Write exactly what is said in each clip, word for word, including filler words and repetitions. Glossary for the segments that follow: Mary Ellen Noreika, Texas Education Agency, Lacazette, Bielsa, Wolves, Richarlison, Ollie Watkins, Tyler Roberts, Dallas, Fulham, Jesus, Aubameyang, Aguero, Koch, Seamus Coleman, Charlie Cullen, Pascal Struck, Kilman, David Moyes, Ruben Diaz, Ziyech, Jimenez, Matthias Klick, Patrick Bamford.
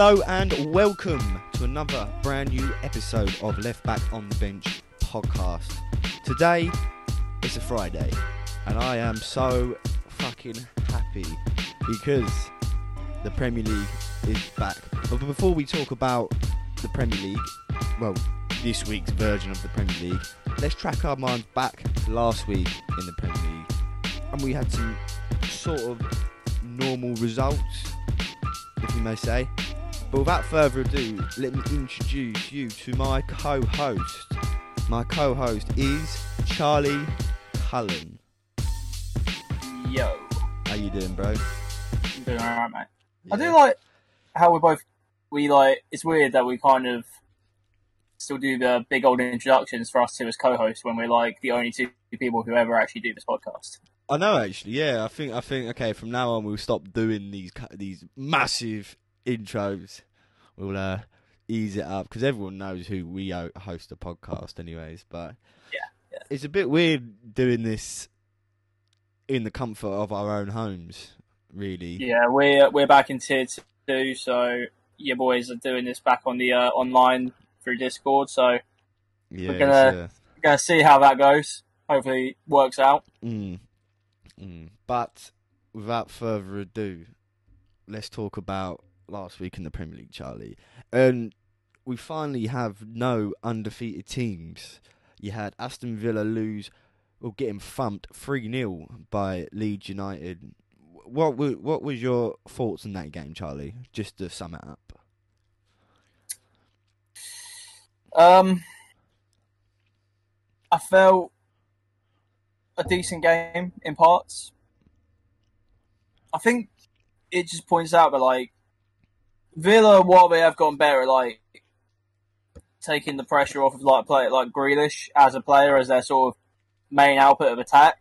Hello and welcome to another brand new episode of Left Back on the Bench podcast. Today it's a Friday and I am so fucking happy because the Premier League is back. But before we talk about the Premier League, well, this week's version of the Premier League, let's track our minds back last week in the Premier League. And we had some sort of normal results, if you may say. But without further ado, let me introduce you to my co-host. My co-host is Charlie Cullen. Yo. How you doing, bro? I'm doing alright, mate. Yeah. I do like how we're both, we like, it's weird that we kind of still do the big old introductions for us two as co-hosts when we're like the only two people who ever actually do this podcast. I know, actually, yeah. I think, I think, okay, from now on we'll stop doing these these massive intros. We'll uh, ease it up because everyone knows who we host the podcast, anyways. But yeah, yeah, it's a bit weird doing this in the comfort of our own homes, really. Yeah, we're we're back in tier two, so your boys are doing this back on the uh, online through Discord. So yeah, we're gonna yeah. we're gonna see how that goes. Hopefully, it works out. Mm. Mm. But without further ado, let's talk about last week in the Premier League, Charlie. And we finally have no undefeated teams. You had Aston Villa lose or getting thumped three nil by Leeds United. What were, what was your thoughts on that game, Charlie? Just to sum it up. Um, I felt a decent game in parts. I think it just points out that, like, Villa, while they have gone better, like taking the pressure off of like play like Grealish as a player as their sort of main output of attack,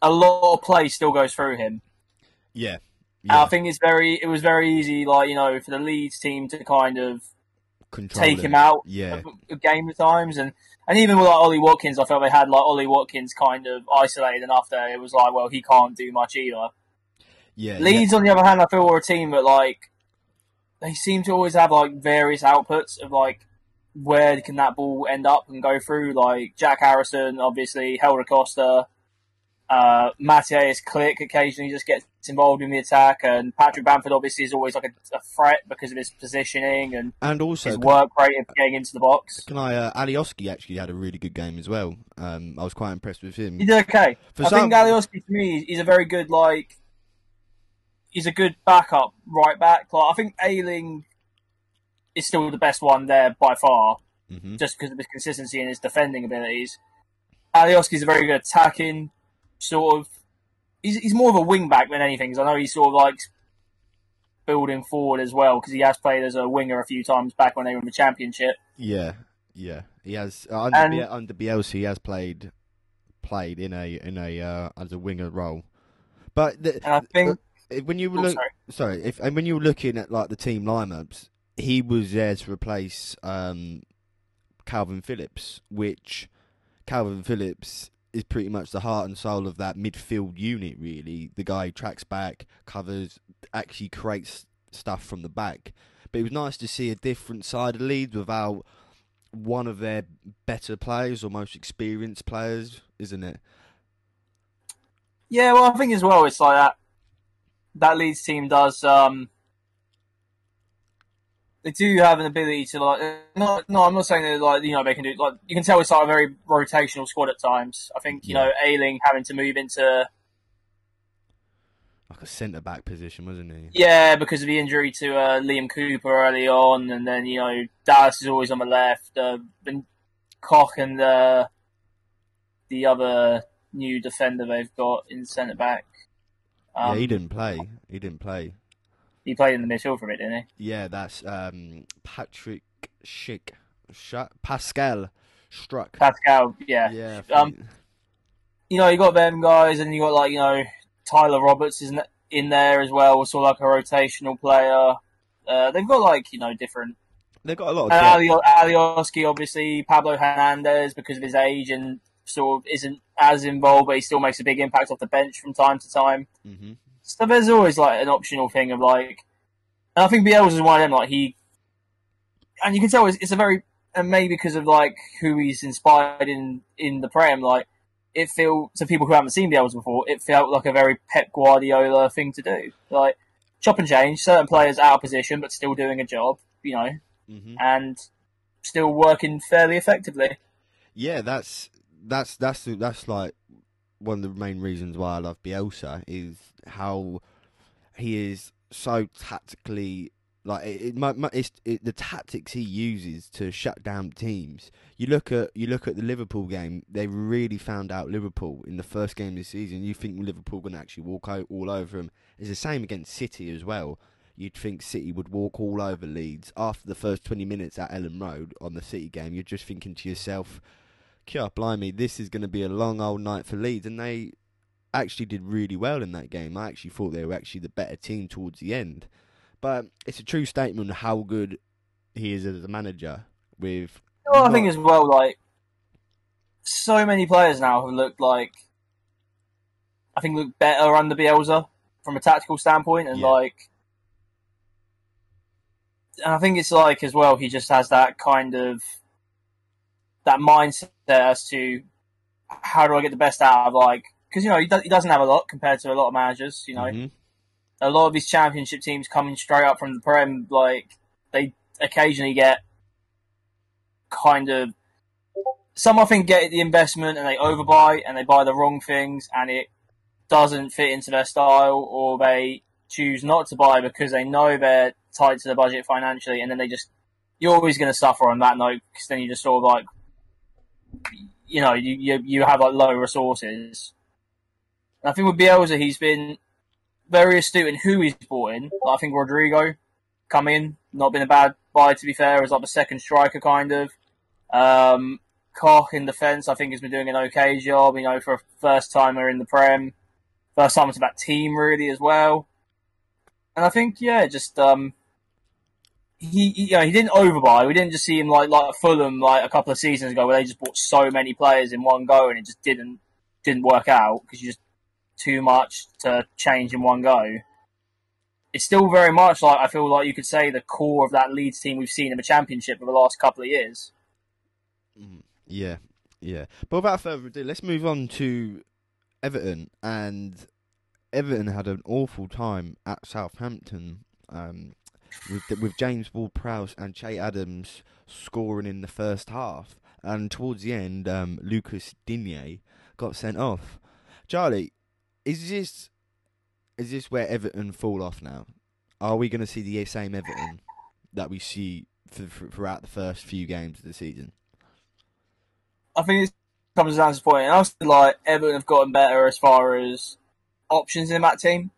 a lot of play still goes through him. Yeah, yeah. I think it's very it was very easy, like, you know, for the Leeds team to kind of Control take him, him out yeah. a, a game at times, and and even with like Ollie Watkins, I felt they had like Ollie Watkins kind of isolated enough that it was like, well, he can't do much either. Yeah. Leeds, yeah. on the other hand, I feel were a team that, like, they seem to always have like various outputs of like where can that ball end up and go through. Like Jack Harrison, obviously, Helder Costa, uh, Matthias Klick occasionally just gets involved in the attack, and Patrick Bamford obviously is always like a, a threat because of his positioning and, and also his work rate of getting into the box. Can I? Uh, Alioski actually had a really good game as well. Um, I was quite impressed with him. He did okay. For I some... think Alioski, to me, is a very good like. He's a good backup right back. Like, I think Ayling is still the best one there by far, mm-hmm. just because of his consistency and his defending abilities. Alioski's a very good attacking sort of. He's he's more of a wing back than anything. Cause I know he's sort of like building forward as well because he has played as a winger a few times back when they were in the Championship. Yeah, yeah, he has uh, under, and, under Bielsa. He has played played in a in a uh, as a winger role, but the, and I think. Uh, When you were look, oh, sorry, sorry if, and when you were looking at like the team lineups, he was there to replace um, Calvin Phillips, which Calvin Phillips is pretty much the heart and soul of that midfield unit. Really, the guy who tracks back, covers, actually creates stuff from the back. But it was nice to see a different side of Leeds without one of their better players or most experienced players, isn't it? Yeah, well, I think as well it's like that. That Leeds team does. Um, they do have an ability to like. No, no, I'm not saying that like you know they can do like you can tell it's like a very rotational squad at times. I think you yeah. know Ayling having to move into like a centre back position, wasn't he? Yeah, because of the injury to uh, Liam Cooper early on, and then you know Dallas is always on the left. Uh, and Koch and uh, the other new defender they've got in centre back. Um, yeah, he didn't play. He didn't play. He played in the midfield for a bit, didn't he? Yeah, that's um, Patrick Schick. Sh- Pascal Struck. Pascal, yeah. yeah um, you know, you got them guys, and you got, like, you know, Tyler Roberts is in there as well, sort of like a rotational player. Uh, they've got, like, you know, different... They've got a lot of... Alioski, Ali- obviously, Pablo Hernandez, because of his age and... sort of isn't as involved, but he still makes a big impact off the bench from time to time. Mm-hmm. So there's always like an optional thing of like And I think Bielsa is one of them. Like he, and you can tell it's, it's a very, and maybe because of like who he's inspired in in the Prem. Like it feel to people who haven't seen Bielsa before, it felt like a very Pep Guardiola thing to do. Like chop and change, certain players out of position but still doing a job, you know, mm-hmm. and still working fairly effectively. Yeah, that's that's that's that's like one of the main reasons why I love Bielsa is how he is so tactically. Like it, it, my, my, it's, it, the tactics he uses to shut down teams. You look at you look at the Liverpool game. They really found out Liverpool in the first game of the season. You think Liverpool going to actually walk out all over them? It's the same against City as well. You'd think City would walk all over Leeds after the first twenty minutes at Ellen Road on the City game. You're just thinking to yourself, "Kia blimey, this is going to be a long old night for Leeds." And they actually did really well in that game. I actually thought they were actually the better team towards the end. But it's a true statement of how good he is as a manager. With well, I think as well, like so many players now have looked like I think look better under Bielsa from a tactical standpoint, and yeah. like, and I think it's like as well he just has that kind of that mindset as to how do I get the best out of like because you know he, do, he doesn't have a lot compared to a lot of managers, you know. Mm-hmm. A lot of these championship teams coming straight up from the Prem, like, they occasionally get kind of... Some, I think, get the investment and they overbuy and they buy the wrong things and it doesn't fit into their style, or they choose not to buy because they know they're tied to the budget financially, and then they just... You're always going to suffer on that note because then you just sort of, like... You know, you, you, you have, like, low resources. And I think with Bielsa, he's been... very astute in who he's brought in. Like, I think Rodrigo come in, not been a bad buy to be fair, as like a second striker kind of. Um, Koch in defence, I think has been doing an okay job. You know, for a first timer in the Prem, first timer to that team really as well. And I think yeah, just um, he, he you know he didn't overbuy. We didn't just see him like like Fulham like a couple of seasons ago where they just bought so many players in one go and it just didn't didn't work out because you just. Too much to change in one go. It's still very much like I feel like you could say the core of that Leeds team we've seen in the Championship for the last couple of years. Yeah, yeah. But without further ado, let's move on to Everton. And Everton had an awful time at Southampton um, with with James Ward-Prowse and Che Adams scoring in the first half, and towards the end, um, Lucas Digne got sent off. Charlie. Is this is this where Everton fall off now? Are we going to see the same Everton that we see for, for, throughout the first few games of the season? I think it comes down to the point. And I feel like Everton have gotten better as far as options in that team.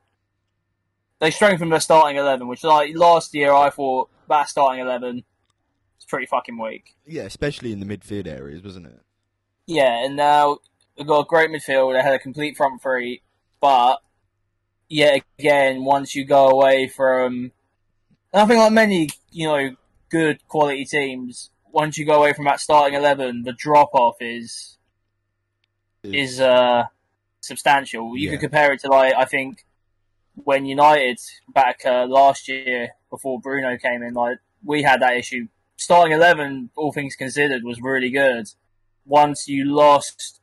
They strengthened their starting eleven, which like last year I thought that starting eleven was pretty fucking weak. Yeah, especially in the midfield areas, wasn't it? Yeah, and now they've got a great midfield. They had a complete front three. But, yet again, once you go away from... And I think like many, you know, good quality teams, once you go away from that starting eleven, the drop-off is is, is uh, substantial. You yeah. could compare it to, like, I think, when United, back uh, last year, before Bruno came in, like we had that issue. Starting eleven, all things considered, was really good. Once you lost...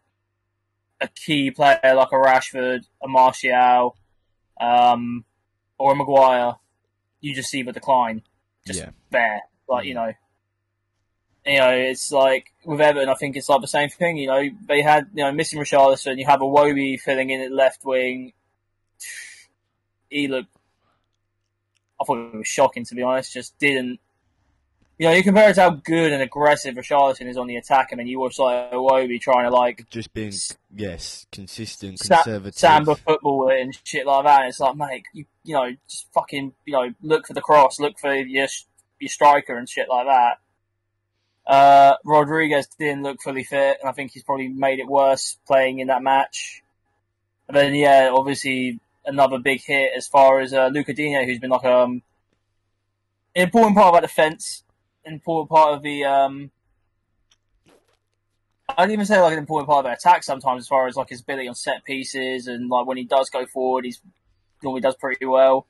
a key player like a Rashford, a Martial, um, or a Maguire, you just see the decline just yeah. there. Like, you know, you know, it's like with Everton, I think it's like the same thing. You know, they had, you know, missing Richarlison, you have a Iwobi filling in at left wing. He looked, I thought it was shocking to be honest, just didn't. You know, you compare it to how good and aggressive Richarlison is on the attack, and then you watch like Iwobi trying to like just being yes consistent, sa- conservative, samba football and shit like that. And it's like, mate, you you know, just fucking you know, look for the cross, look for your your striker and shit like that. Uh, Rodriguez didn't look fully fit, and I think he's probably made it worse playing in that match. And then yeah, obviously another big hit as far as uh, Lucas Digne, who's been like um an important part of that defence. Important part of the um, I'd even say like an important part of their attack sometimes, as far as like his ability on set pieces and like when he does go forward, he's normally does pretty well.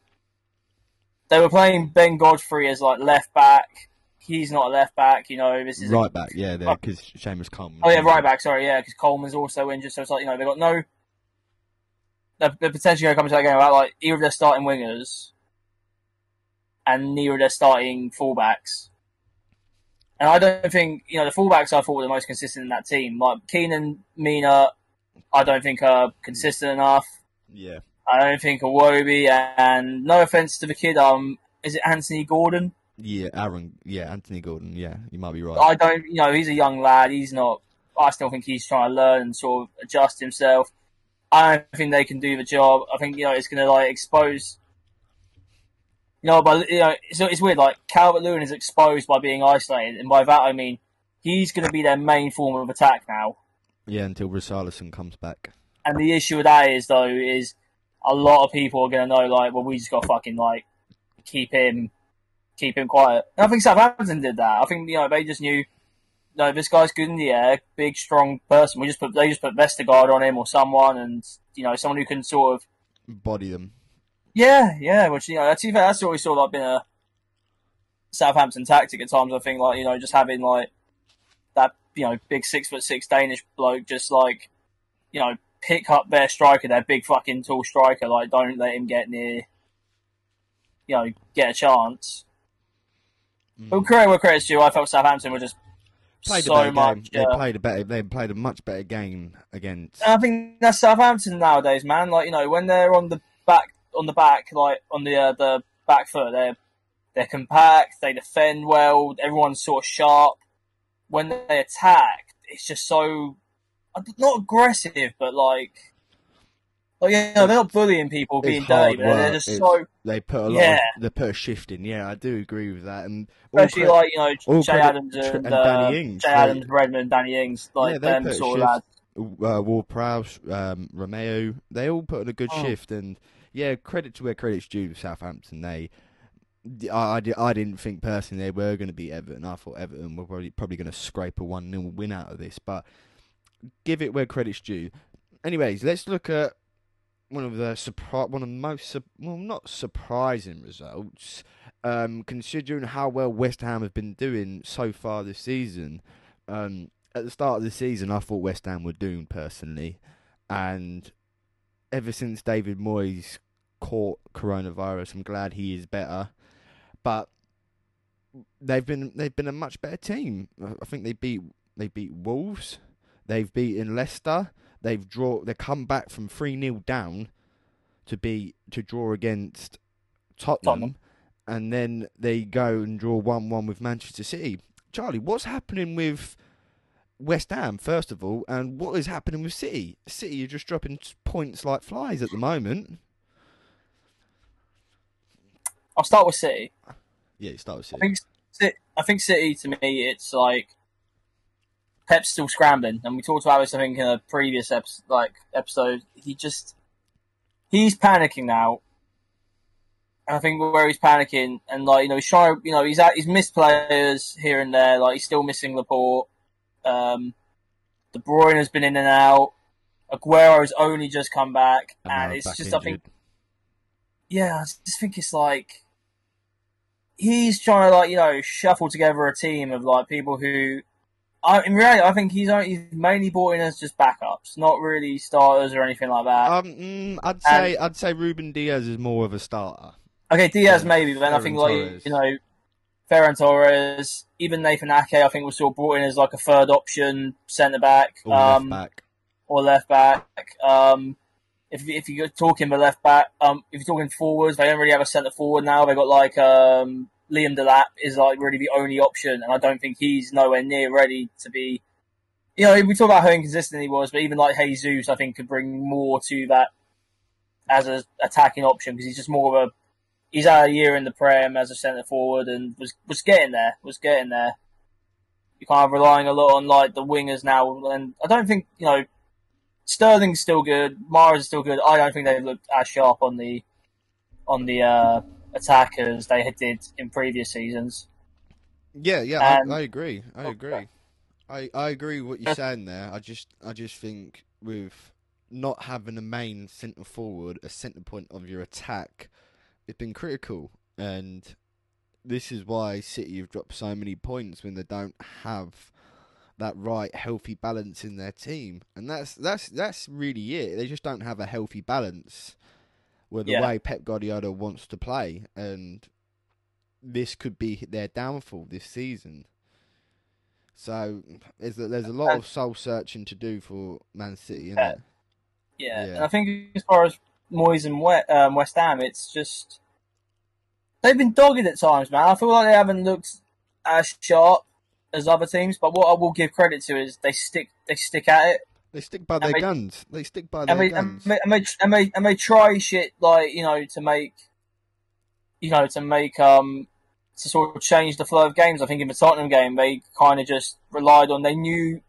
they were playing Ben Godfrey as like left back. He's not a left back, you know. This is right a, back, yeah, because uh, Seamus Coleman. Oh yeah, right back. Sorry, yeah, because Coleman's also injured. So it's like, you know, they got no. They're, they're potentially going to come into that game about like either of their starting wingers, and neither of their starting fullbacks. And I don't think, you know, the fullbacks I thought were the most consistent in that team. Like Keenan, Mina, I don't think are consistent enough. Yeah. I don't think Iwobi, and no offense to the kid, um, is it Anthony Gordon? Yeah, Aaron. Yeah, Anthony Gordon. Yeah, you might be right. I don't, you know, he's a young lad. He's not, I still think he's trying to learn and sort of adjust himself. I don't think they can do the job. I think, you know, it's going to like expose, you know, but, you know, it's, it's weird. Like Calvert-Lewin is exposed by being isolated. And by that, I mean, he's going to be their main form of attack now. Yeah, until Richarlison comes back. And the issue with that is, though, is a lot of people are going to know, like, well, we just got to fucking, like, keep him, keep him quiet. And I think Southampton did that. I think, you know, they just knew, no, this guy's good in the air, big, strong person. We just put, they just put Vestergaard on him or someone, and, you know, someone who can sort of body them. Yeah, yeah. Which, you know, that's, that's always sort of like been a Southampton tactic at times. I think, like, you know, just having like that, you know, big six foot six Danish bloke, just like, you know, pick up their striker, their big fucking tall striker. Like, don't let him get near, you know, get a chance. Mm. But credit where credit's due, I felt Southampton were just played so a much. Game. They uh, played a better. They played a much better game against. And I think that's Southampton nowadays, man. Like, you know, when they're on the back, on the back, like on the uh, the back foot, they're they're compact. They defend well. Everyone's sort of sharp. When they attack, it's just so not aggressive, but like, like yeah, they're not bullying people, it's being dirty. But they're just it's, so they put a lot. Yeah. Of, they put a shift in. Yeah, I do agree with that. And especially credit, like, you know, Jay Adams and, and uh, Danny Ings, Jay right? Adams, Redmond, Danny Ings, like yeah, them sort of lads. Uh, Ward-Prowse, um, Romeo, they all put in a good oh. shift. And yeah, credit to where credit's due. Southampton, they. I, I, I didn't think personally they were going to beat Everton. I thought Everton were probably, probably going to scrape a one nil win out of this, but give it where credit's due. Anyways, let's look at one of the surpri- one of the most well not surprising results, um, considering how well West Ham have been doing so far this season. Um, at the start of the season, I thought West Ham were doomed personally, and ever since David Moyes caught coronavirus, I'm glad he is better. But they've been they've been a much better team. I think they beat they beat Wolves, they've beaten Leicester, they've draw they come back from three nil down to be to draw against Tottenham, Tottenham, and then they go and draw one one with Manchester City. Charlie, what's happening with West Ham first of all, and what is happening with City? City are just dropping points like flies at the moment. I'll start with City. Yeah, you start with City. I think, I think City, to me, it's like Pep's still scrambling. And we talked about this, I think, in a previous episode, like episode. He just... He's panicking now. And I think where he's panicking, and, like, you know, he's trying, you know, he's, at, he's missed players here and there. Like, he's still missing Laporte. Um, De Bruyne has been in and out. Aguero's only just come back. And, and it's back just, injured. I think... Yeah, I just think it's like... He's trying to, like, you know, shuffle together a team of, like, people who... I, in reality, I think he's, only, he's mainly brought in as just backups, not really starters or anything like that. Um, mm, I'd say and, I'd say Ruben Diaz is more of a starter. Okay, Diaz yeah, maybe, but then Ferran I think, Torres. like, you know, Ferran Torres, even Nathan Ake, I think was sort of brought in as, like, a third option centre-back. Or um, left-back. Or left-back. Um, If if you're talking the left back, um, if you're talking forwards, they don't really have a centre forward now. They got like um, Liam Delap is like really the only option, and I don't think he's nowhere near ready to be. You know, we talk about how inconsistent he was, but even like Jesus, I think could bring more to that as an attacking option because he's just more of a. He's had a year in the Prem as a centre forward and was was getting there, was getting there. You're kind of relying a lot on like the wingers now, and I don't think you know. Sterling's still good. Mahrez is still good. I don't think they've looked as sharp on the on the uh, attack as they did in previous seasons. Yeah, yeah, um, I, I agree. I agree. I, I agree with what you're saying there. I just I just think with not having a main centre forward, a centre point of your attack, it's been critical. And this is why City have dropped so many points when they don't have that right healthy balance in their team. And that's that's that's really it. They just don't have a healthy balance with the yeah. way Pep Guardiola wants to play. And this could be their downfall this season. So there's a, there's a lot of soul searching to do for Man City, isn't it? Yeah. yeah. And I think as far as Moyes and West Ham, it's just... They've been dogged at times, man. I feel like they haven't looked as sharp as other teams, but what I will give credit to is they stick they stick at it. They stick by their they, guns. They stick by their and they, guns. And they, and, they, and they try shit, like, you know, to make, you know, to make, um, to sort of change the flow of games. I think in the Tottenham game, they kind of just relied on, they knew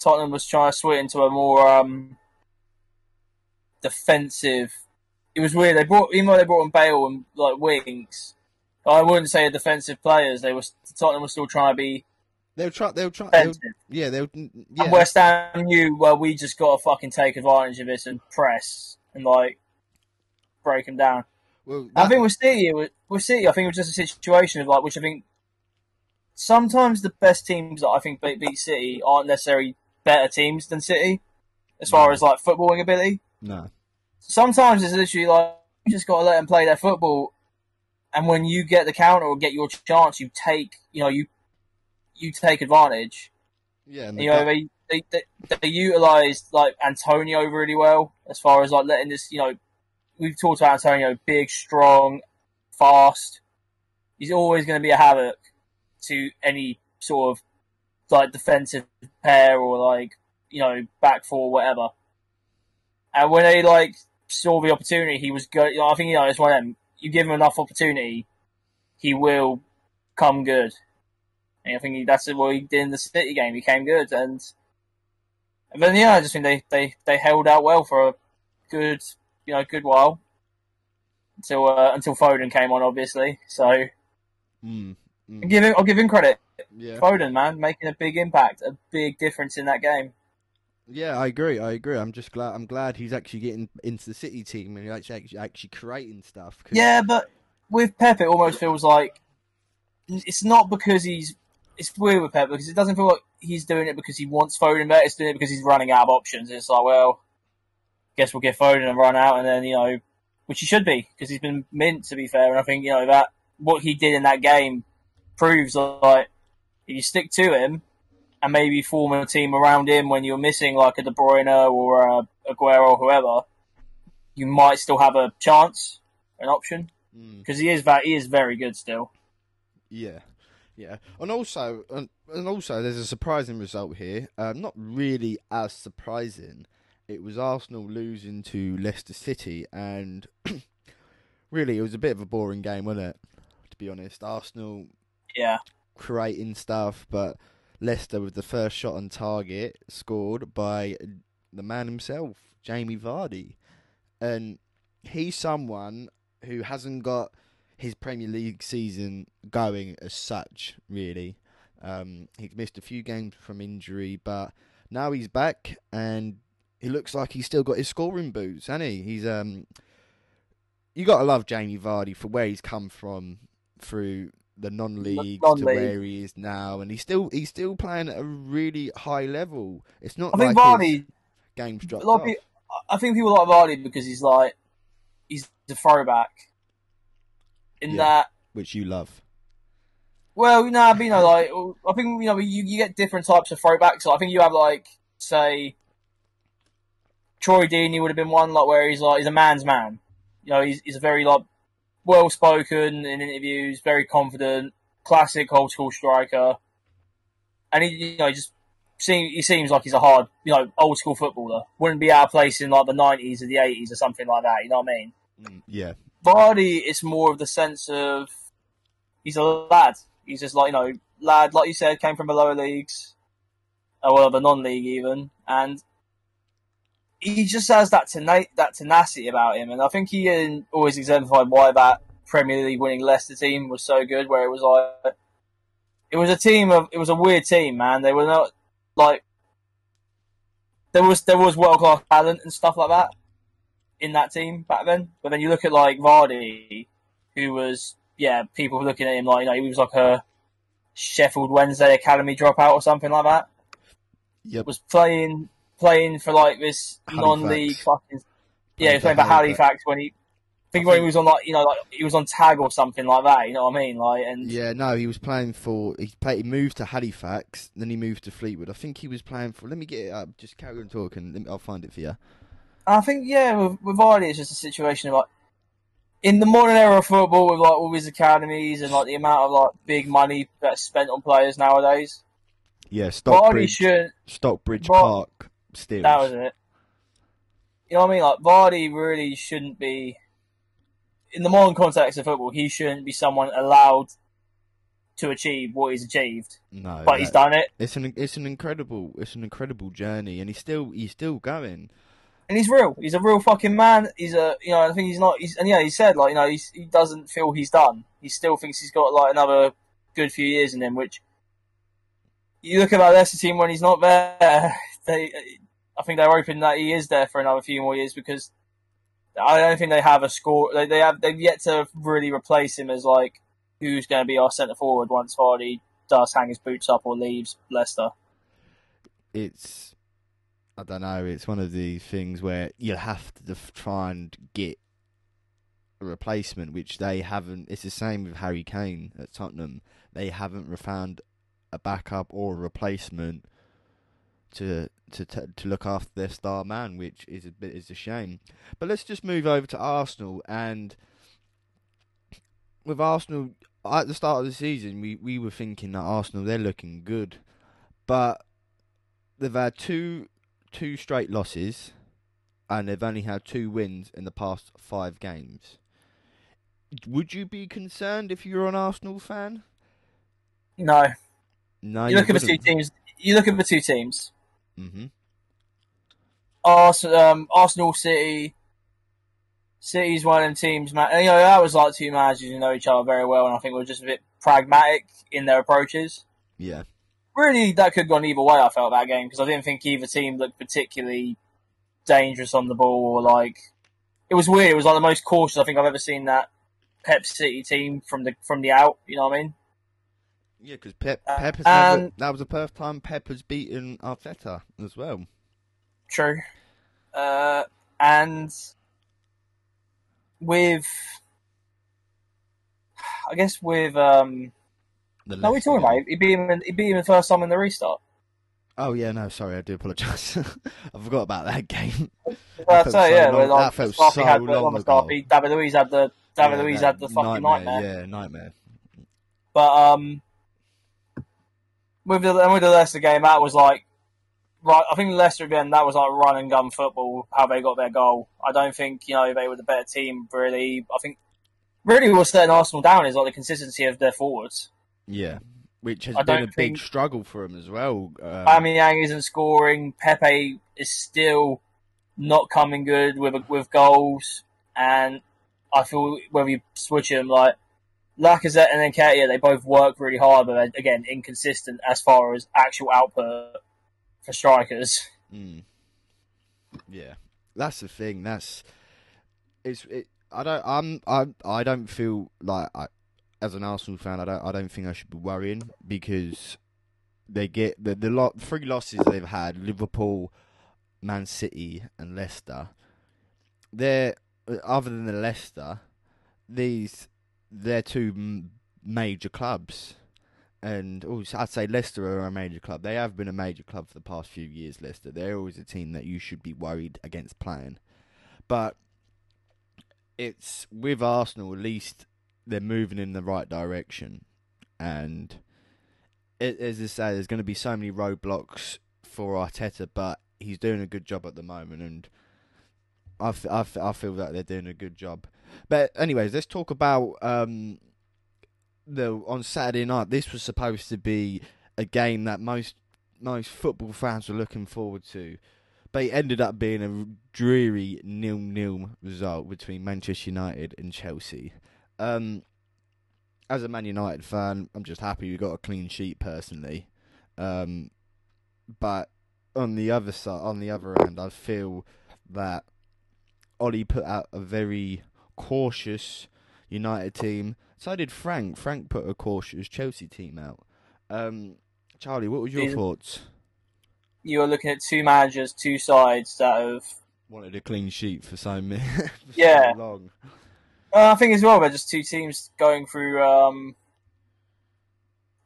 Tottenham was trying to switch into a more um, defensive. It was weird. They brought, even though they brought on Bale and like wings, I wouldn't say defensive players. They were Tottenham was still trying to be. They were trying. They were trying. Yeah, they were. Yeah. And West Ham knew, well, we just got to fucking take advantage of this and press and like break them down. Well, that... I think with City, with City, I think it was just a situation of like, which I think sometimes the best teams that I think beat City aren't necessarily better teams than City as far no. as like footballing ability. No. Sometimes it's literally like, you just got to let them play their football. And when you get the counter or get your chance, you take, you know, you you take advantage. Yeah. And you know, they, they, they, they utilised, like, Antonio really well as far as, like, letting this, you know, we've talked about Antonio, big, strong, fast. He's always going to be a havoc to any sort of, like, defensive pair or, like, you know, back four, whatever. And when they, like, saw the opportunity, he was good. I think, you know, it's one of them. You give him enough opportunity, he will come good. And I think he, that's what he did in the City game. He came good. And, and then, yeah, I just think they, they, they held out well for a good, you know, good while. Until uh, until Foden came on, obviously. So, mm, mm. I'll, give him, I'll give him credit. Yeah. Foden, man, making a big impact, a big difference in that game. Yeah, I agree. I agree. I'm just glad. I'm glad he's actually getting into the City team and he's actually actually creating stuff. Cause... Yeah, but with Pep, it almost feels like it's not because he's. It's weird with Pep because it doesn't feel like he's doing it because he wants Foden better. It's doing it because he's running out of options. It's like, well, guess we'll get Foden and run out, and then you know, which he should be because he's been mint to be fair. And I think you know that what he did in that game proves like if you stick to him. And maybe form a team around him when you're missing like a De Bruyne or a Aguero or whoever, you might still have a chance, an option, because mm. he is that he is very good still. Yeah, yeah, and also and, and also there's a surprising result here. Um, not really as surprising. It was Arsenal losing to Leicester City, and really it was a bit of a boring game, wasn't it? To be honest, Arsenal, yeah, creating stuff, but. Leicester with the first shot on target scored by the man himself, Jamie Vardy. And he's someone who hasn't got his Premier League season going as such, really. Um, he's missed a few games from injury, but now he's back and he looks like he's still got his scoring boots, hasn't he? He's um, you got to love Jamie Vardy for where he's come from through... the non-league, non-league to where he is now, and he's still he's still playing at a really high level. It's not I like think Vardy, his game's dropped off. People, I think people like Vardy because he's like he's a throwback in yeah, that which you love. Well, you know, you know, like I think you know you, you get different types of throwbacks. So I think you have like say Troy Deeney would have been one like where he's like he's a man's man. You know, he's he's a very like. Well-spoken in interviews, very confident, classic old-school striker. And he, you know, he just seems, he seems like he's a hard, you know, old-school footballer. Wouldn't be out of place in, like, the nineties or the eighties or something like that, you know what I mean? Mm, yeah. Vardy is more of the sense of he's a lad. He's just like, you know, lad, like you said, came from the lower leagues, or well, the non-league even, and... He just has that tena- that tenacity about him, and I think he always exemplified why that Premier League winning Leicester team was so good. Where it was like, it was a team of, it was a weird team, man. They were not like there was there was world class talent and stuff like that in that team back then. But then you look at like Vardy, who was, yeah, people were looking at him like, you know, he was like a Sheffield Wednesday academy dropout or something like that. Yep. Was playing playing for like this non league fucking yeah, he was playing for Halifax, Halifax when he I think I when think... he was on like you know like he was on tag or something like that, you know what I mean? Like and Yeah, no, he was playing for he played he moved to Halifax, then he moved to Fleetwood. I think he was playing for let me get it up, just carry on talking, let me, I'll find it for you. I think yeah, with, with Vardy it's just a situation of like in the modern era of football with like all these academies and like the amount of like big money that's spent on players nowadays. Yeah, Stockbridge, should, Stockbridge Var- Park Steelers. That was it. You know what I mean? Like, Vardy really shouldn't be... In the modern context of football, he shouldn't be someone allowed to achieve what he's achieved. No. But that, he's done it. It's an it's an incredible it's an incredible journey, and he's still he's still going. And he's real. He's a real fucking man. He's a... You know, I think he's not... He's, and, yeah, he said, like, you know, he's, he doesn't feel he's done. He still thinks he's got, like, another good few years in him, which... You look at that Leicester team when he's not there. They, I think they're hoping that he is there for another few more years because I don't think they have a score. They, they have they've yet to really replace him as like who's going to be our centre forward once Vardy does hang his boots up or leaves Leicester. It's I don't know. It's one of the things where you have to try and get a replacement, which they haven't. It's the same with Harry Kane at Tottenham. They haven't found a backup or a replacement to to to look after their star man, which is a bit is a shame. But let's just move over to Arsenal, and with Arsenal at the start of the season, we, we were thinking that Arsenal they're looking good, but they've had two two straight losses, and they've only had two wins in the past five games. Would you be concerned if you're an Arsenal fan? No. No, you, you look wouldn't. at the two teams. You look at the two teams. Mm-hmm. Ars- um, Arsenal, City, City's one of them teams. Man, and, you know that was like two managers who know each other very well, and I think were just a bit pragmatic in their approaches. Yeah, really, that could have gone either way. I felt that game because I didn't think either team looked particularly dangerous on the ball. Or like it was weird. It was like the most cautious I think I've ever seen that Pep City team from the from the out. You know what I mean? Yeah, because Pep, Pep has um, never, that was the first time Pep has beaten Arteta as well. True. Uh, and with, I guess with, um, the no, we're talking game. about, he beat him, he beat him the first time in the restart. Oh, yeah, no, sorry, I do apologise. I forgot about that game. Well, that I tell you, so yeah, long, like, that felt so had, long ago. David Luiz had the, David yeah, Luiz had the fucking nightmare. nightmare. Yeah, nightmare. But, um... With the, with the Leicester game, that was like, right. I think Leicester again, that was like run and gun football. How they got their goal, I don't think you know they were the better team. Really, I think really what's setting Arsenal down is like the consistency of their forwards. Yeah, which has I been a big struggle for them as well. Um, Aubameyang isn't scoring. Pepe is still not coming good with with goals, and I feel when we switch him like. Lacazette and Nketiah, they both work really hard, but they're, again, inconsistent as far as actual output for strikers. Mm. Yeah, that's the thing. That's it's. It, I don't. I'm. I. I don't feel like I, as an Arsenal fan, I don't. I don't think I should be worrying because they get the the lot three losses they've had: Liverpool, Man City, and Leicester. They're other than the Leicester, these. They're two major clubs, and oh, I'd say Leicester are a major club. They have been a major club for the past few years, Leicester. They're always a team that you should be worried against playing. But it's with Arsenal, at least they're moving in the right direction. And it, as I say, there's going to be so many roadblocks for Arteta, but he's doing a good job at the moment, and I, I, I feel that they're doing a good job. But anyways, let's talk about um, the on Saturday night. This was supposed to be a game that most most football fans were looking forward to, but it ended up being a dreary nil-nil result between Manchester United and Chelsea. Um, as a Man United fan, I'm just happy we got a clean sheet personally. Um, but on the other side, on the other end, I feel that Ollie put out a very cautious United team. So did Frank. Frank put a cautious Chelsea team out. Um, Charlie, what were your you, thoughts? You were looking at two managers, two sides that have... wanted a clean sheet for so, many, for yeah. so long. Uh, I think as well, they're just two teams going through... Um,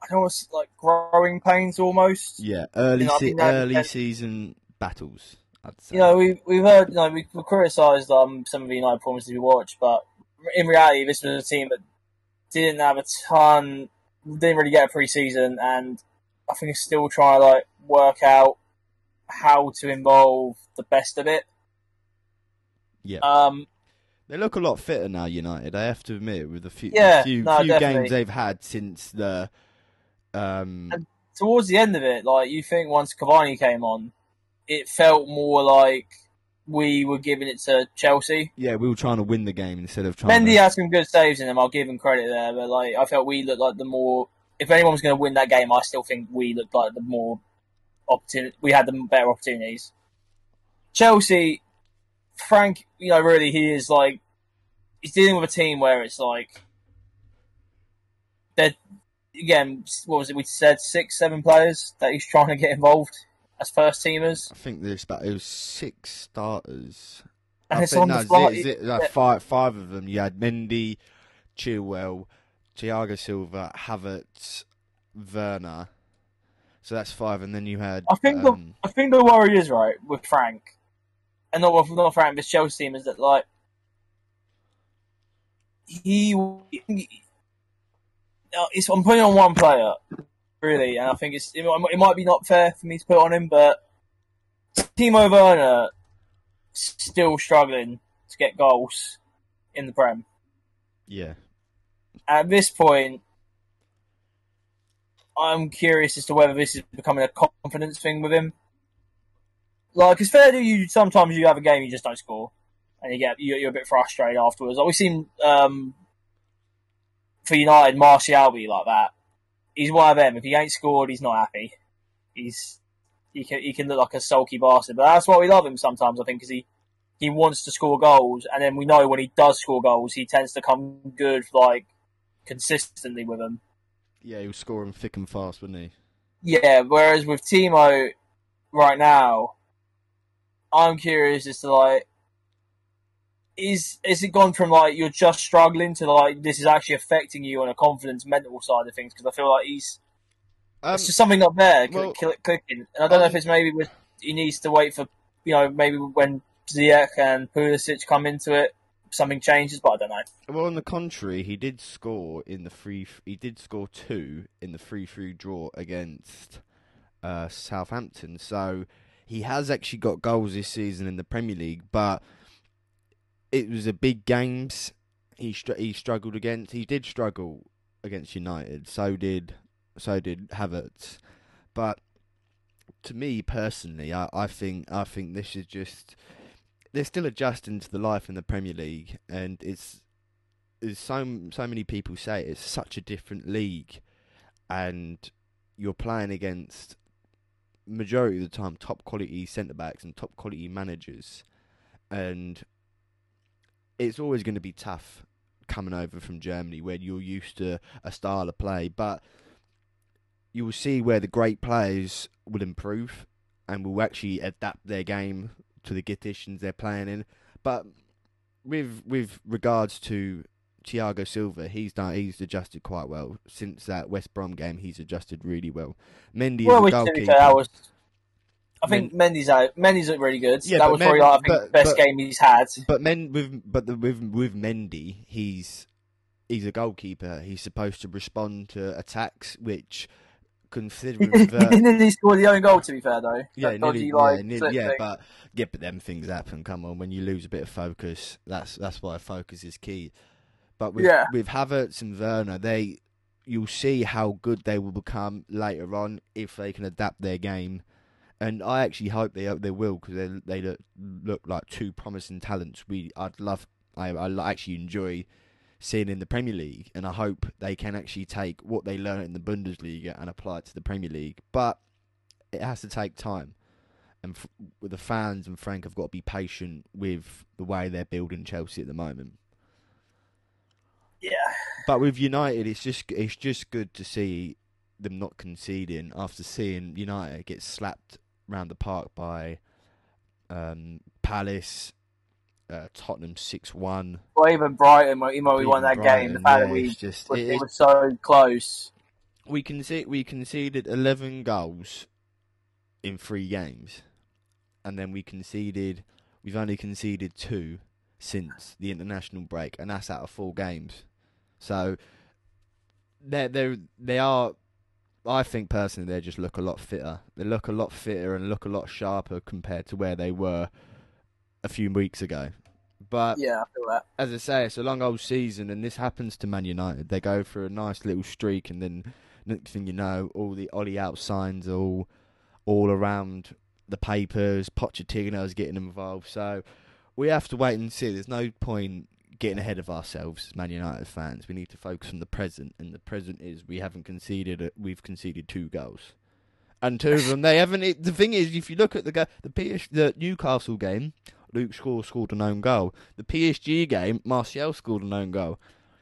I don't know, like growing pains almost. Yeah, early you know, se- early had, season battles. I'd say. You know, we we've heard, you know, we we criticised um some of the United performances we watched, but in reality, this was a team that didn't have a ton, didn't really get a pre-season, and I think it's still trying to like work out how to involve the best of it. Yeah. Um. They look a lot fitter now, United. I have to admit, with the few yeah, the few, no, few games they've had since the. Um, and towards the end of it, like you think once Cavani came on, it felt more like we were giving it to Chelsea. Yeah, we were trying to win the game instead of trying. Mendy to... had some good saves in them. I'll give him credit there, but like I felt we looked like the more. If anyone was going to win that game, I still think we looked like the more opportunity. We had the better opportunities. Chelsea, Frank, you know, really, he is like he's dealing with a team where it's like they're. Again, what was it? We said six, seven players that he's trying to get involved as first teamers. I think there's about it was six starters. And I it's think on the fly. It, it, like yeah. Five, five of them. You had Mendy, Chilwell, Thiago Silva, Havertz, Werner. So that's five, and then you had. I think um, the I think the worry is right with Frank, and not with not Frank, this Chelsea team is that like he. he It's, I'm putting it on one player, really, and I think it's it, it might be not fair for me to put it on him, but Timo Werner still struggling to get goals in the Prem. Yeah. At this point, I'm curious as to whether this is becoming a confidence thing with him. Like, it's fair that you sometimes you have a game you just don't score, and you get you're, you're a bit frustrated afterwards. Like we've seen. Um, For United, Martial be like that. He's one of them. If he ain't scored, he's not happy. He's he can he can look like a sulky bastard, but that's why we love him sometimes. I think because he, he wants to score goals, and then we know when he does score goals, he tends to come good like consistently with them. Yeah, he was scoring thick and fast, wouldn't he? Yeah. Whereas with Timo right now, I'm curious as to like. Is is it gone from like you're just struggling to like this is actually affecting you on a confidence mental side of things? Because I feel like he's um, it's just something up there well, clicking. Click, and I don't um, know if it's maybe with, he needs to wait for you know maybe when Ziyech and Pulisic come into it something changes, but I don't know. Well, on the contrary, he did score in the free. He did score two in the three three draw against uh, Southampton. So he has actually got goals this season in the Premier League, but. It was a big games he str- he struggled against. He did struggle against United. So did so did Havertz. But to me personally, I, I think I think this is just they're still adjusting to the life in the Premier League, and it's as so so many people say it's such a different league, and you're playing against majority of the time top quality centre backs and top quality managers, and it's always going to be tough coming over from Germany where you're used to a style of play, but you will see where the great players will improve and will actually adapt their game to the conditions they're playing in. But with with regards to Thiago Silva, he's done, he's adjusted quite well since that West Brom game. He's adjusted really well. Mendy well, is a goalkeeper. I think Men- Mendy's out. Mendy's looked really good. Yeah, that was Men- probably like, I think, but, the best but, game he's had. But Men- with but the, with with Mendy, he's he's a goalkeeper. He's supposed to respond to attacks, which considering he nearly scored the own goal. To be fair, though, yeah, that nearly, dodgy, yeah, like, nearly, yeah, but yeah, but them things happen. Come on, when you lose a bit of focus, that's that's why focus is key. But with yeah. with Havertz and Werner, they you'll see how good they will become later on if they can adapt their game. And I actually hope they they will because they they look, look like two promising talents. We I'd love I I actually enjoy seeing in the Premier League, and I hope they can actually take what they learn in the Bundesliga and apply it to the Premier League. But it has to take time, and f- with the fans and Frank have got to be patient with the way they're building Chelsea at the moment. Yeah. But with United, it's just it's just good to see them not conceding after seeing United get slapped round the park by um, Palace, uh, Tottenham six one. Or even Brighton, even though we won that Brighton, game, the fact yeah, that we just, was, it, it was so close. We conceded, we conceded eleven goals in three games, and then we conceded. We've only conceded two since the international break, and that's out of four games. So they they they are. I think personally, they just look a lot fitter. They look a lot fitter and look a lot sharper compared to where they were a few weeks ago. But yeah, I feel that. As I say, it's a long old season, and this happens to Man United. They go for a nice little streak, and then next thing you know, all the Ollie out signs are all all around the papers. Pochettino's getting involved, so we have to wait and see. There's no point getting ahead of ourselves as Man United fans. We need to focus on the present, and the present is we haven't conceded. A, we've conceded two goals, and two of them they haven't. It, the thing is, if you look at the go, the P S, the Newcastle game. Luke Shaw scored an own goal. The P S G game, Martial scored an own goal.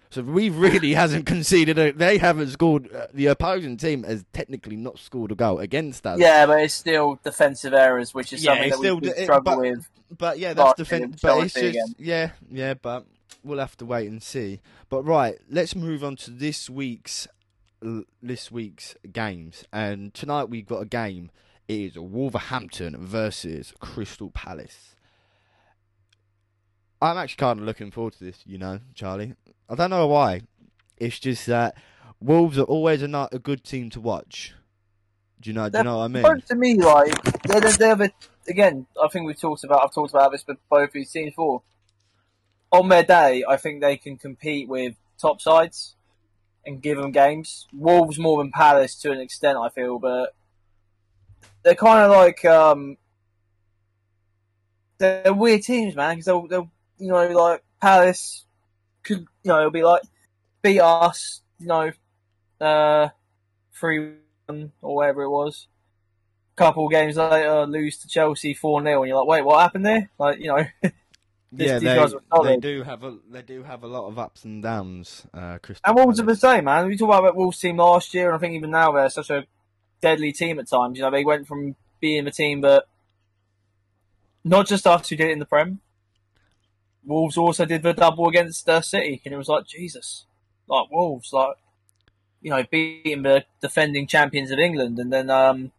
So we really hasn't conceded. A, they haven't scored. Uh, the opposing team has technically not scored a goal against us. Yeah, but it's still defensive errors, which is yeah, something that still, we it, struggle but, with. But yeah, that's defensive. But it's just yeah, yeah. But we'll have to wait and see. But right, let's move on to this week's this week's games. And tonight we've got a game. It is Wolverhampton versus Crystal Palace. I'm actually kind of looking forward to this, you know, Charlie. I don't know why. It's just that Wolves are always a, not a good team to watch. Do you know? Do you know what I mean? To me, like they're, they're, they're a bit, again, I think we've talked about. I've talked about this, but both these teams before. On their day, I think they can compete with top sides and give them games. Wolves more than Palace to an extent, I feel, but they're kind of like um, they're weird teams, man. Because they'll, they'll you know, like, Palace could, you know, it'll be like, beat us, you know, uh, three one or whatever it was. Couple games later, lose to Chelsea four nil, and you're like, wait, what happened there? Like, you know, this, yeah, these they, guys were solid. They do have a, they do have a lot of ups and downs, uh, Crystal And Wolves Palace. Are the same, man. We talked about Wolves' team last year, and I think even now they're such a deadly team at times. You know, they went from being a team that, not just us who did it in the Prem, Wolves also did the double against uh, City, and it was like, Jesus, like Wolves, like, you know, beating the defending champions of England, and then, um,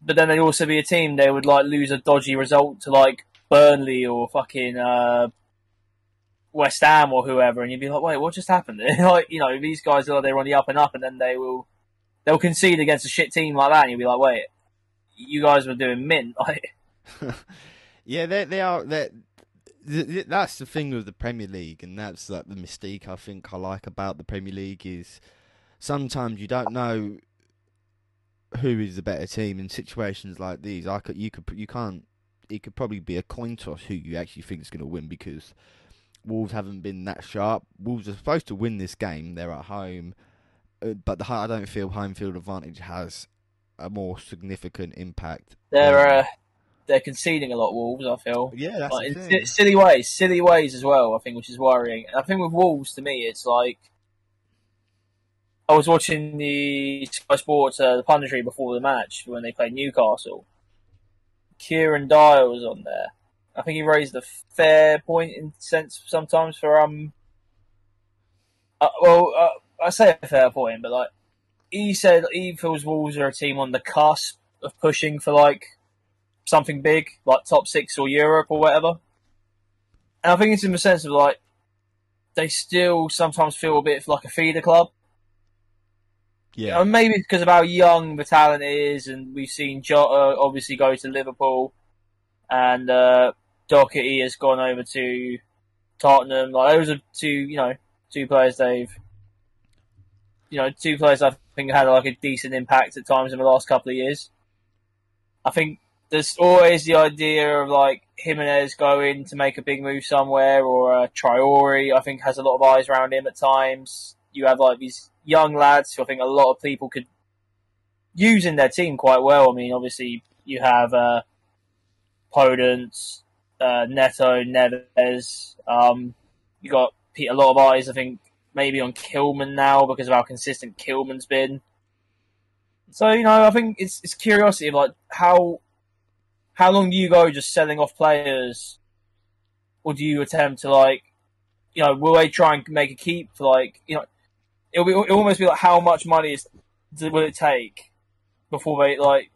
but then they'd also be a team, they would, like, lose a dodgy result to, like, Burnley or fucking uh, West Ham or whoever, and you'd be like, wait, what just happened? Like, you know, these guys, are they're on the up and up, and then they will, they'll concede against a shit team like that, and you'd be like, wait, you guys were doing mint, like. Yeah, they they are, they're, that's the thing with the Premier League, and that's like the mystique I think I like about the Premier League is sometimes you don't know who is the better team in situations like these. I could, you could, you can't. It could probably be a coin toss who you actually think is going to win because Wolves haven't been that sharp. Wolves are supposed to win this game. They're at home, but the I don't feel home field advantage has a more significant impact. They're. Uh... They're conceding a lot, Wolves, I feel. Yeah, that's like, the thing. Silly ways, silly ways as well, I think, which is worrying. And I think with Wolves, to me, it's like... I was watching the Sky Sports, uh, the punditry before the match, when they played Newcastle. Kieran Dyer was on there. I think he raised a fair point in sense sometimes for... um. Uh, well, uh, I say a fair point, but like he said he feels Wolves are a team on the cusp of pushing for, like... something big, like top six or Europe or whatever. And I think it's in the sense of, like, they still sometimes feel a bit like a feeder club. Yeah. And maybe because of how young the talent is, and we've seen Jota obviously go to Liverpool, and uh, Doherty has gone over to Tottenham. Like, those are two, you know, two players they've... You know, two players I think had, like, a decent impact at times in the last couple of years. I think... There's always the idea of, like, Jimenez going to make a big move somewhere, or uh, Traore, I think, has a lot of eyes around him at times. You have, like, these young lads who I think a lot of people could use in their team quite well. I mean, obviously, you have uh, Podence, uh, Neto, Neves. Um, you got a lot of eyes, I think, maybe on Kilman now because of how consistent Kilman's been. So, you know, I think it's it's curiosity of, like, how how long do you go just selling off players, or do you attempt to, like, you know, will they try and make a keep? Like, you know, it'll be it'll almost be like how much money is will it take before they, like,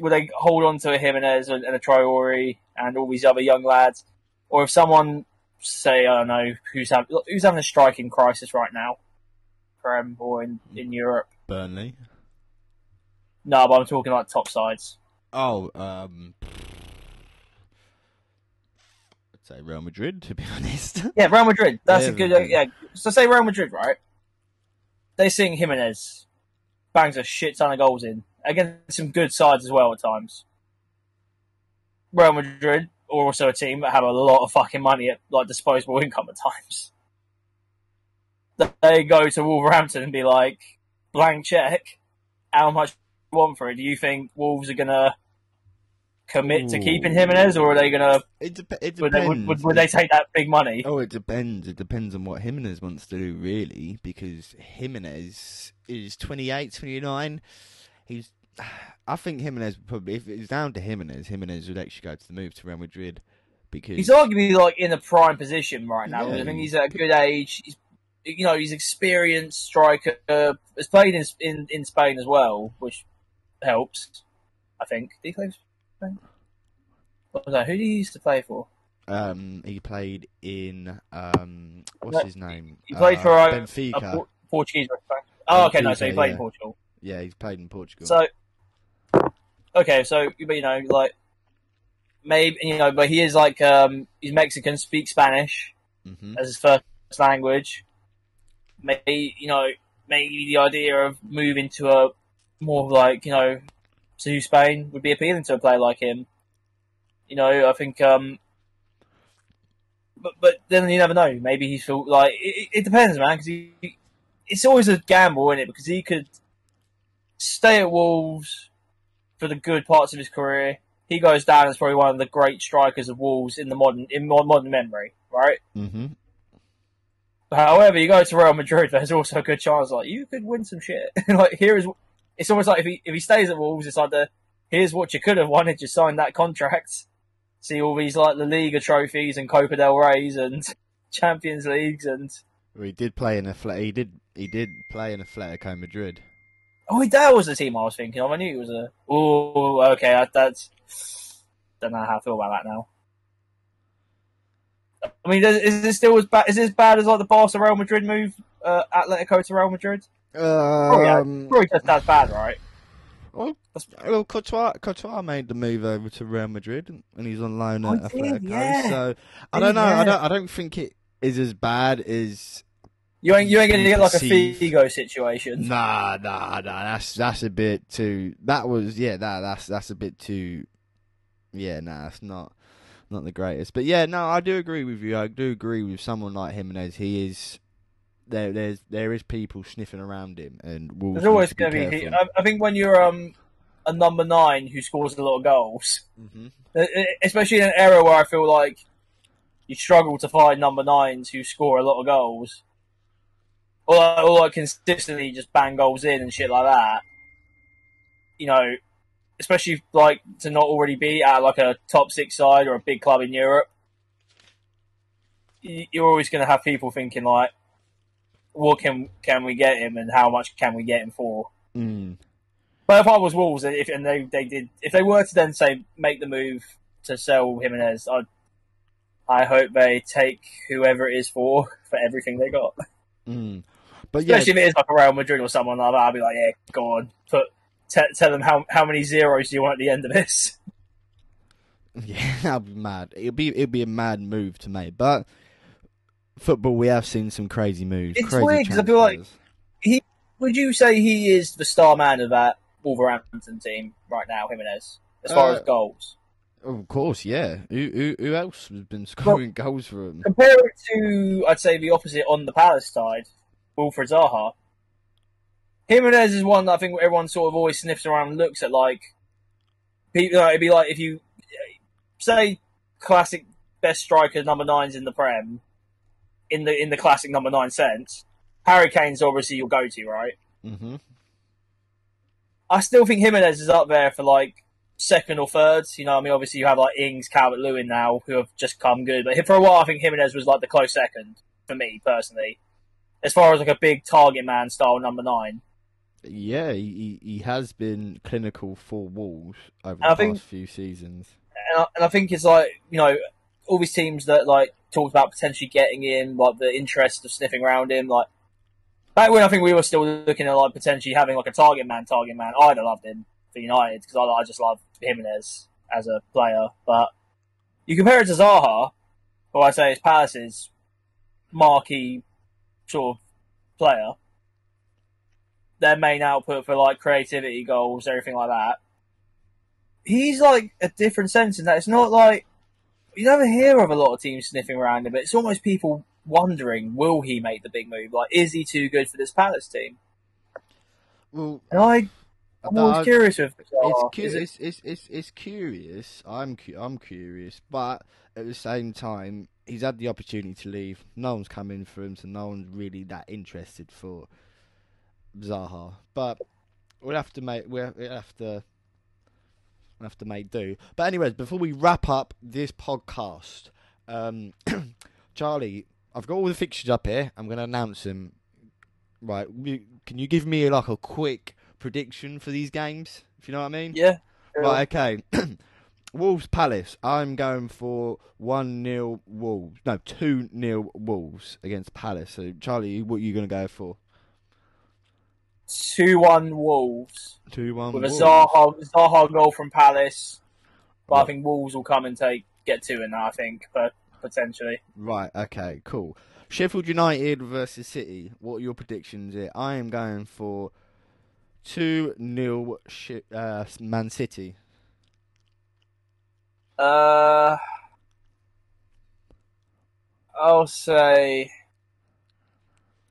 will they hold on to a Jimenez and a Traore and all these other young lads? Or if someone, say, I don't know, who's, have, who's having a striking crisis right now, Prem or in, in Europe? Burnley? No, but I'm talking like top sides. Oh, um... I'd say Real Madrid, to be honest. Yeah, Real Madrid. That's yeah, a good... Uh, yeah. So say Real Madrid, right? They're seeing Jimenez. Bangs a shit ton of goals in. Against some good sides as well at times. Real Madrid are also a team that have a lot of fucking money at like disposable income at times. They go to Wolverhampton and be like, blank check, how much do you want for it? Do you think Wolves are going to commit Ooh. to keeping Jimenez, or are they going to... Dep- it would they, would, would, would they take that big money? Oh, it depends. It depends on what Jimenez wants to do, really, because Jimenez is twenty-eight, twenty-nine... He's, I think Jimenez would probably, if it's down to Jimenez, Jimenez would actually go to the move to Real Madrid because he's arguably like in a prime position right now. Yeah. I mean, he's at a good age. He's, you know, he's experienced striker. Uh, has played in, in in Spain as well, which helps. I think. Did he play for Spain? What was that? Who did he used to play for? Um, he played in um, what's no, his name? He played uh, for uh, Benfica, a Por- Portuguese. Oh, okay, Benfica, no, so he played yeah. in Portugal. Yeah, he's played in Portugal. So, okay, so you know, like maybe you know, but he is like um, he's Mexican, speaks Spanish mm-hmm. as his first language. Maybe you know, maybe the idea of moving to a more like you know to Spain would be appealing to a player like him. You know, I think, um, but but then you never know. Maybe he felt like it, it depends, man. Because he, he, it's always a gamble, isn't it? Because he could. Stay at Wolves for the good parts of his career. He goes down as probably one of the great strikers of Wolves in the modern in modern memory, right? Mm-hmm. However, you go to Real Madrid, there's also a good chance like you could win some shit. Like here is, it's almost like if he if he stays at Wolves, it's like the here's what you could have won if you signed that contract. See all these like La Liga trophies and Copa del Rey's and Champions Leagues and. He did play in a he did he did play in Atletico Madrid. Oh, that was the team I was thinking of. I knew it was a... Oh, okay, that, that's... Don't know how I feel about that now. I mean, is this still as bad... Is this as bad as, like, the Barca Real Madrid move? Uh, Atletico to Real Madrid? Um, probably, probably just as bad, right? Well, well Courtois, Courtois made the move over to Real Madrid, and he's on loan at Atletico, yeah. so... I don't know, yeah. I, don't, I don't think it is as bad as... You ain't you ain't gonna get like a Figo situation. Nah, nah, nah. That's that's a bit too. That was yeah. Nah, that's that's a bit too. Yeah, nah. That's not not the greatest. But yeah, no. I do agree with you. I do agree with someone like Jimenez. He is there. There's there is people sniffing around him, and Wolves there's always going to be. be I, I think when you're um a number nine who scores a lot of goals, mm-hmm. especially in an era where I feel like you struggle to find number nines who score a lot of goals. Or like, or like consistently just bang goals in and shit like that. You know, especially like to not already be at like a top six side or a big club in Europe. You're always going to have people thinking like, what can can we get him and how much can we get him for? Mm. But if I was Wolves, if and they they did, if they were to then say make the move to sell Jimenez, I I hope they take whoever it is for for everything they got. Mm. But especially yeah, if it is like a Real Madrid or someone like that, I'll be like, yeah, go on. Put, t- tell them how, how many zeros do you want at the end of this. Yeah, that'll be mad. It'll be it'll be a mad move to make. But football, we have seen some crazy moves. It's crazy weird because I feel like he. Would you say he is the star man of that Wolverhampton team right now, Jimenez, as far uh, as goals? Of course, yeah. Who, who, who else has been scoring well, goals for him? Compare it to, I'd say, the opposite on the Palace side, Wilfred Zaha. Jimenez is one that I think everyone sort of always sniffs around and looks at, like, people, it'd be like if you, say, classic best striker number nines in the Prem, in the in the classic number nine sense, Harry Kane's obviously your go-to, right? Mm-hmm. I still think Jimenez is up there for like second or third. You know what I mean? Obviously, you have like Ings, Calvert-Lewin now, who have just come good. But for a while, I think Jimenez was like the close second for me personally, as far as like a big target man style number nine. Yeah, he he has been clinical for Wolves over the past few seasons. And I, and I think it's like, you know, all these teams that like talked about potentially getting him, like the interest of sniffing around him, like back when I think we were still looking at like potentially having like a target man, target man. I'd have loved him for United because I, I just love Jimenez as a player. But you compare it to Zaha, who I say is Palace's marquee sort of player. Their main output for like creativity, goals, everything like that. He's like a different sense in that it's not like you never hear of a lot of teams sniffing around him, but it's almost people wondering, will he make the big move? Like, is he too good for this Palace team? Well, and I, I'm no, always curious with Zaha. It's, cu- it... it's, it's, it's, it's curious. I'm cu- I'm curious, but at the same time, he's had the opportunity to leave. No one's come in for him, so no one's really that interested for Zaha, but we'll have to make we'll have to we'll have to make do. But anyways, before we wrap up this podcast, um, Charlie, I've got all the fixtures up here. I'm going to announce them. Right, can you give me like a quick prediction for these games? If you know what I mean? Yeah. Right. Okay. Wolves Palace. I'm going for one nil Wolves. No, two nil Wolves against Palace. So Charlie, what are you going to go for? two one Wolves. two one With a Zaha, Zaha goal from Palace. But right. I think Wolves will come and take get two in that, I think, but potentially. Right, okay, cool. Sheffield United versus City. What are your predictions here? I am going for two nil uh, Man City. Uh, I'll say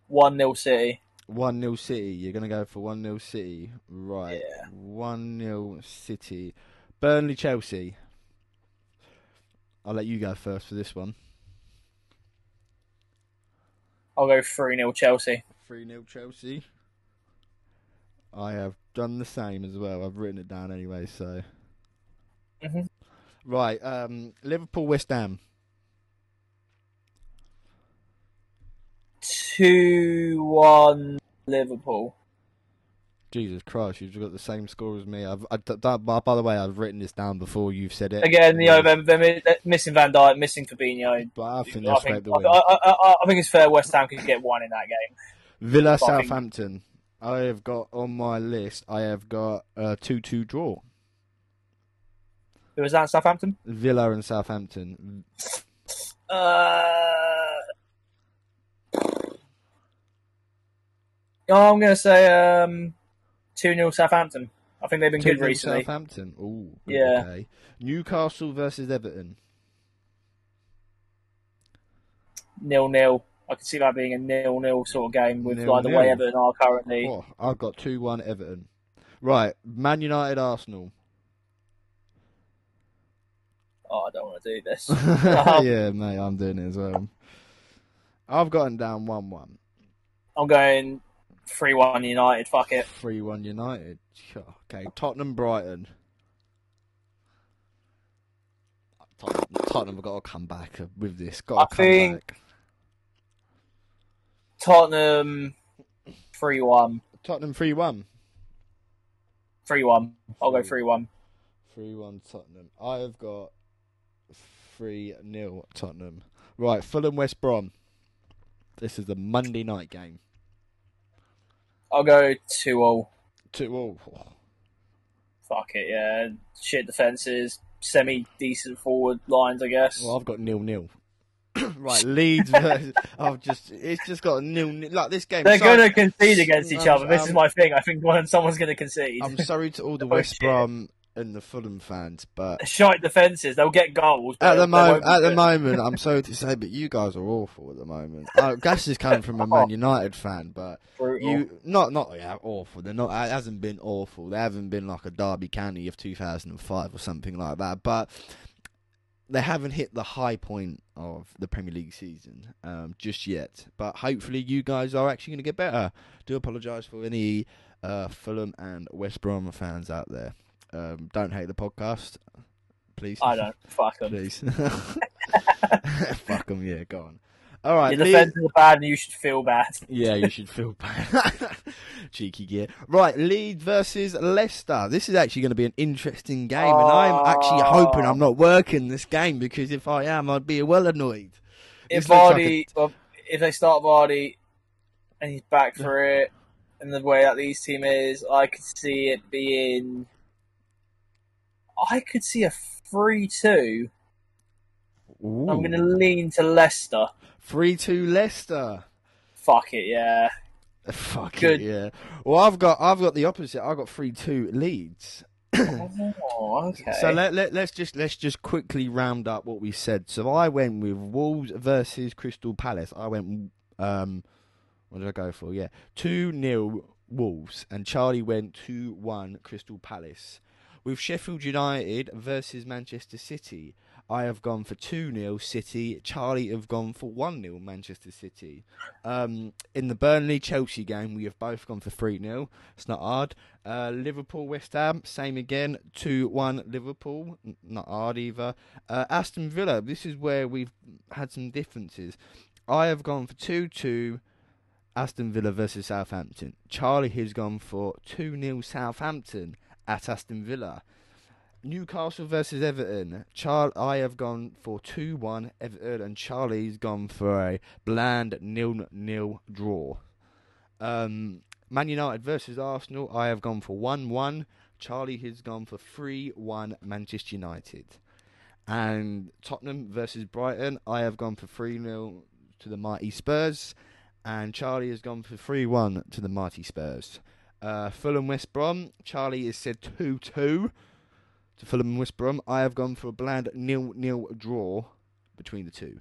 one nil City. one nil City. You're going to go for one nil City. Right. Yeah. one nil City. Burnley, Chelsea. I'll let you go first for this one. I'll go three nil Chelsea. three nil Chelsea. I have done the same as well. I've written it down anyway, so. Mm-hmm. Right. Um, Liverpool, West Ham. two one Liverpool. Jesus Christ, you've got the same score as me. I've, I, that, by the way, I've written this down before you've said it. Again, you know, they're, they're missing Van Dijk, missing Fabinho. But I think, I think, I, I, I, I think it's fair West Ham could get one in that game. Villa, but Southampton. I, think... I have got on my list, I have got a two two draw. Who was that, Southampton? Villa and Southampton. Uh... Oh, I'm going to say um, two nil Southampton. I think they've been good recently. two nil Southampton. Ooh, yeah. Okay. Newcastle versus Everton. nil nil I can see that being a nil nil sort of game with nil, like the nil. way Everton are currently. Oh, I've got two one Everton. Right, Man United Arsenal. Oh, I don't want to do this. Yeah, mate, I'm doing it as well. I've gotten down one one I'm going... three one United, fuck it. three one United. Okay, Tottenham, Brighton. Tottenham, Tottenham have got to come back with this. Got to I come think back. Tottenham three one Tottenham three one three one I'll go three one three one Tottenham. I have got three nil Tottenham. Right, Fulham, West Brom. This is the Monday night game. I'll go two all two all Fuck it, yeah. Shit defences, semi-decent forward lines, I guess. Well, I've got nil nil Right, Leeds versus... I've just... It's just got a nil nil Like, this game... They're so... going to concede against each other. Um, this is my thing. I think one, someone's going to concede. I'm sorry to all the oh, West shit. Brom and the Fulham fans, but... Shite defences. They'll get goals. At the, mo- at the moment, I'm sorry to say, but you guys are awful at the moment. Uh, Gas is coming from a Man United fan, but... Brutal. you Not not yeah, awful. They're not. It hasn't been awful. They haven't been like a Derby County of two thousand five or something like that, but... they haven't hit the high point of the Premier League season um, just yet. But hopefully you guys are actually going to get better. Do apologise for any uh, Fulham and West Brom fans out there. Um, don't hate the podcast. Please. I don't. Fuck them. Please. Fuck them, yeah, go on. All right, Your defenders Le- are bad and you should feel bad. Yeah, you should feel bad. Cheeky gear. Right, Leeds versus Leicester. This is actually going to be an interesting game, oh. and I'm actually hoping I'm not working this game, because if I am, I'd be well annoyed. If Vardy, like a... well, if they start Vardy and he's back for it, and the way that Leeds team is, I could see it being... I could see a three two. Ooh. I'm going to lean to Leicester. three two Leicester. Fuck it, yeah. Fuck Good. it, yeah. Well, I've got I've got the opposite. I've got three two Leeds. Oh, okay. So let, let, let's just let's just quickly round up what we said. So I went with Wolves versus Crystal Palace. I went, um, what did I go for? Yeah, two nil Wolves, and Charlie went two one Crystal Palace. With Sheffield United versus Manchester City, I have gone for two nil City. Charlie have gone for one nil Manchester City. Um, in the Burnley-Chelsea game, we have both gone for three nil. It's not hard. Uh, Liverpool-West Ham, same again. two one Liverpool. N- not hard either. Uh, Aston Villa, this is where we've had some differences. I have gone for two two Aston Villa versus Southampton. Charlie has gone for two nil Southampton at Aston Villa. Newcastle versus Everton. Char- I have gone for two one Everton, and Charlie's gone for a bland nil nil draw. Um, Man United versus Arsenal. I have gone for one one. Charlie has gone for three one Manchester United. And Tottenham versus Brighton. I have gone for three nil to the mighty Spurs, and Charlie has gone for three one to the mighty Spurs. Uh, Fulham West Brom. Charlie has said two two to Fulham and West Brom. I have gone for a bland nil nil draw between the two.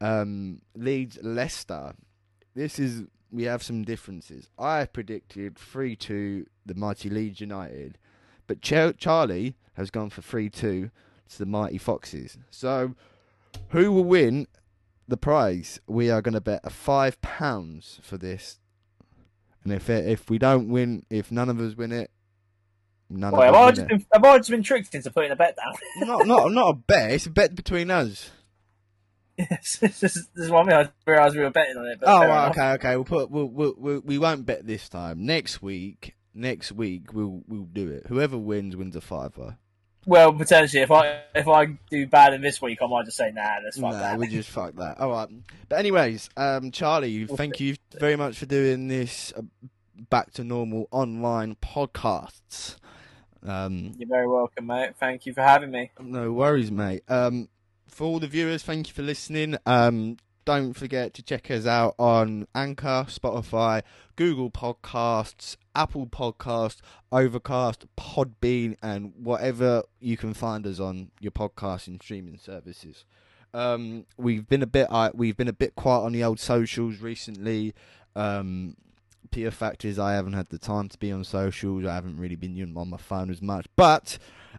Um, Leeds Leicester. This is, we have some differences. I have predicted three two the mighty Leeds United, but Ch- Charlie has gone for three two to the mighty Foxes. So who will win the prize? We are going to bet a five pounds for this. And if it, if we don't win, if none of us win it, none Boy, of us win it. Been, have I just been tricked into putting a bet down? not, not, not a bet. It's a bet between us. Yes, this is one thing I realised we were betting on it. But oh, well, okay, okay. We'll put. We'll, we'll, we'll, we won't bet this time. Next week, next week we'll we'll do it. Whoever wins wins a fiver. Well, potentially, if I if I do bad in this week, I might just say, nah, let's fuck nah, that. Nah, we just fuck that. All right. But anyways, um, Charlie, thank you very much for doing this Back to Normal online podcasts. Um, You're very welcome, mate. Thank you for having me. No worries, mate. Um, for all the viewers, thank you for listening. Um, don't forget to check us out on Anchor, Spotify, Google Podcasts, Apple Podcasts, Overcast, Podbean, and whatever you can find us on your podcast and streaming services. Um, we've been a bit uh, we've been a bit quiet on the old socials recently. Um, pure fact is, I haven't had the time to be on socials. I haven't really been on my phone as much, but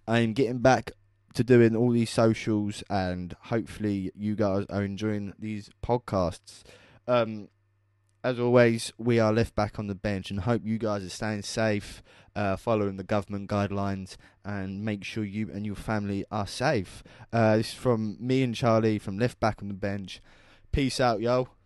I'm getting back to doing all these socials, and hopefully you guys are enjoying these podcasts. Um, As always, we are left back on the bench and hope you guys are staying safe, uh, following the government guidelines, and make sure you and your family are safe. Uh, this is from me and Charlie from Left Back on the Bench. Peace out, yo.